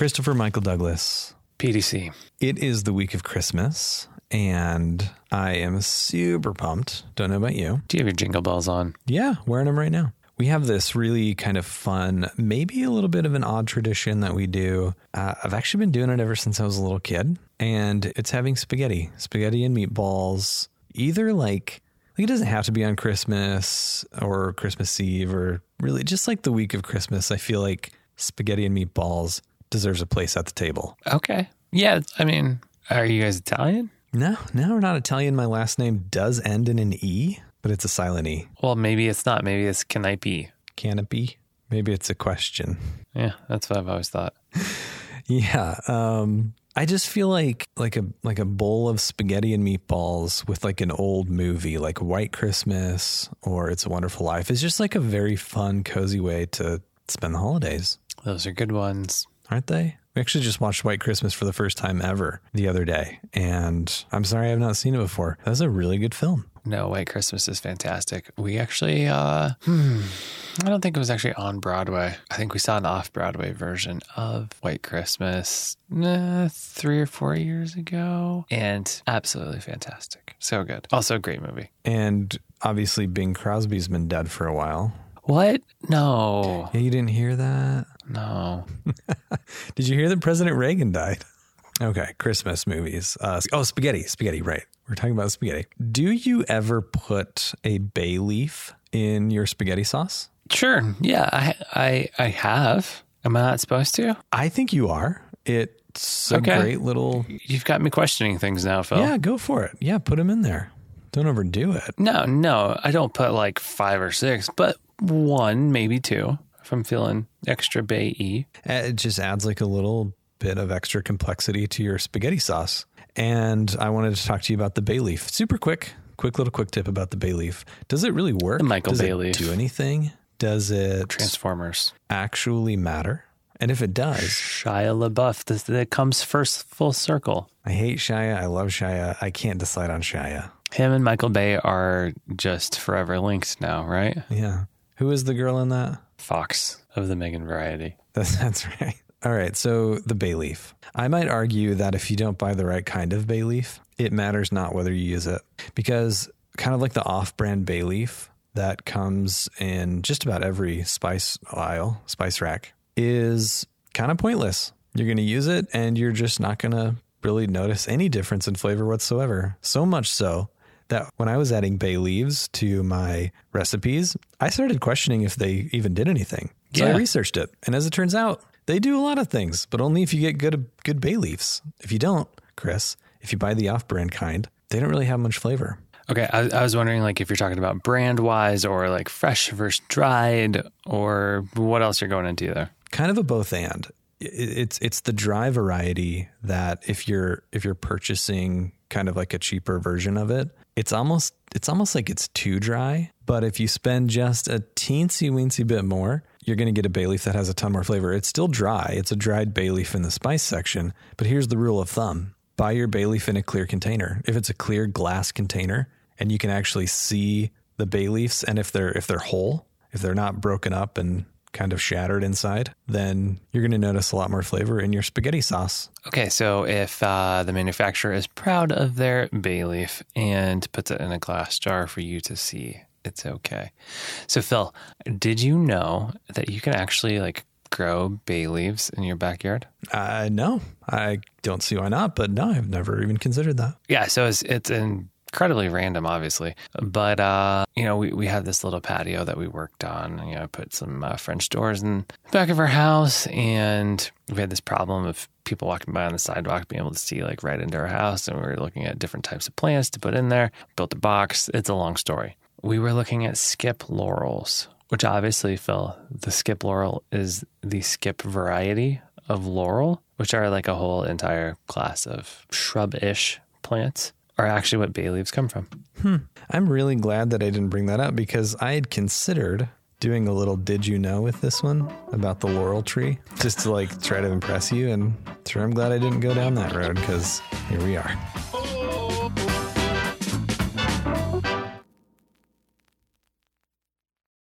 Christopher Michael Douglas. PDC. It is the week of Christmas, and I am super pumped. Don't know about you. Do you have your jingle bells on? Yeah, wearing them right now. We have this really kind of fun, maybe a little bit of an odd tradition that we do. I've actually been doing it ever since I was a little kid, and it's having spaghetti and meatballs, either like it doesn't have to be on Christmas or Christmas Eve or really just like the week of Christmas. I feel like spaghetti and meatballs deserves a place at the table. Okay. Yeah. I mean, are you guys Italian? No, we're not Italian. My last name does end in an E. But it's a silent E. Well, maybe it's not. Maybe it's can I be? Can it be? Maybe it's a question. Yeah, that's what I've always thought. Yeah. I just feel like a bowl of spaghetti and meatballs with like an old movie, like White Christmas or It's a Wonderful Life is just like a very fun, cozy way to spend the holidays. Those are good ones. Aren't they? We actually just watched White Christmas for the first time ever the other day. And I'm sorry I've not seen it before. That was a really good film. No, White Christmas is fantastic. We actually, I don't think it was actually on Broadway. I think we saw an off-Broadway version of White Christmas 3 or 4 years ago. And absolutely fantastic. So good. Also a great movie. And obviously Bing Crosby's been dead for a while. What? No. Yeah, you didn't hear that? No. Did you hear that President Reagan died? Okay, Christmas movies. Spaghetti, right. We're talking about spaghetti. Do you ever put a bay leaf in your spaghetti sauce? Sure, yeah, I have. Am I not supposed to? I think you are. It's okay. A great little... You've got me questioning things now, Phil. Yeah, go for it. Yeah, put them in there. Don't overdo it. No, I don't put like 5 or 6, but 1, maybe 2, if I'm feeling extra bay-y. It just adds like a little... bit of extra complexity to your spaghetti sauce. And I wanted to talk to you about the bay leaf. Super quick tip about the bay leaf. Does it really work? The Michael Bay leaf. Does it do anything? Does it... Transformers. Actually matter? And if it does... Shia LaBeouf. That comes first full circle. I hate Shia. I love Shia. I can't decide on Shia. Him and Michael Bay are just forever linked now, right? Yeah. Who is the girl in that? Fox of the Megan variety. That's right. All right, so the bay leaf. I might argue that if you don't buy the right kind of bay leaf, it matters not whether you use it. Because kind of like the off-brand bay leaf that comes in just about every spice aisle, spice rack, is kind of pointless. You're going to use it and you're just not going to really notice any difference in flavor whatsoever. So much so that when I was adding bay leaves to my recipes, I started questioning if they even did anything. So yeah. I researched it. And as it turns out, they do a lot of things, but only if you get good bay leaves. If you don't, Chris, if you buy the off-brand kind, they don't really have much flavor. Okay, I was wondering like if you're talking about brand-wise or like fresh versus dried or what else you're going into there. Kind of a both and. It's the dry variety that if you're purchasing kind of like a cheaper version of it, it's almost like it's too dry. But if you spend just a teensy-weensy bit more, you're going to get a bay leaf that has a ton more flavor. It's still dry. It's a dried bay leaf in the spice section. But here's the rule of thumb. Buy your bay leaf in a clear container. If it's a clear glass container and you can actually see the bay leaves, and if they're whole, if they're not broken up and kind of shattered inside, then you're going to notice a lot more flavor in your spaghetti sauce. Okay, so if the manufacturer is proud of their bay leaf and puts it in a glass jar for you to see, it's okay. So Phil, did you know that you can actually like grow bay leaves in your backyard? No, I don't see why not, but no, I've never even considered that. Yeah, so it's incredibly random, obviously. But, we have this little patio that we worked on. You know, I put some French doors in the back of our house, and we had this problem of people walking by on the sidewalk being able to see like right into our house, and we were looking at different types of plants to put in there, built a box. It's a long story. We were looking at skip laurels, which obviously, Phil, the skip laurel is the skip variety of laurel, which are like a whole entire class of shrub-ish plants, are actually what bay leaves come from. I'm really glad that I didn't bring that up because I had considered doing a little did you know with this one about the laurel tree, just to like try to impress you. And sure, I'm glad I didn't go down that road because here we are.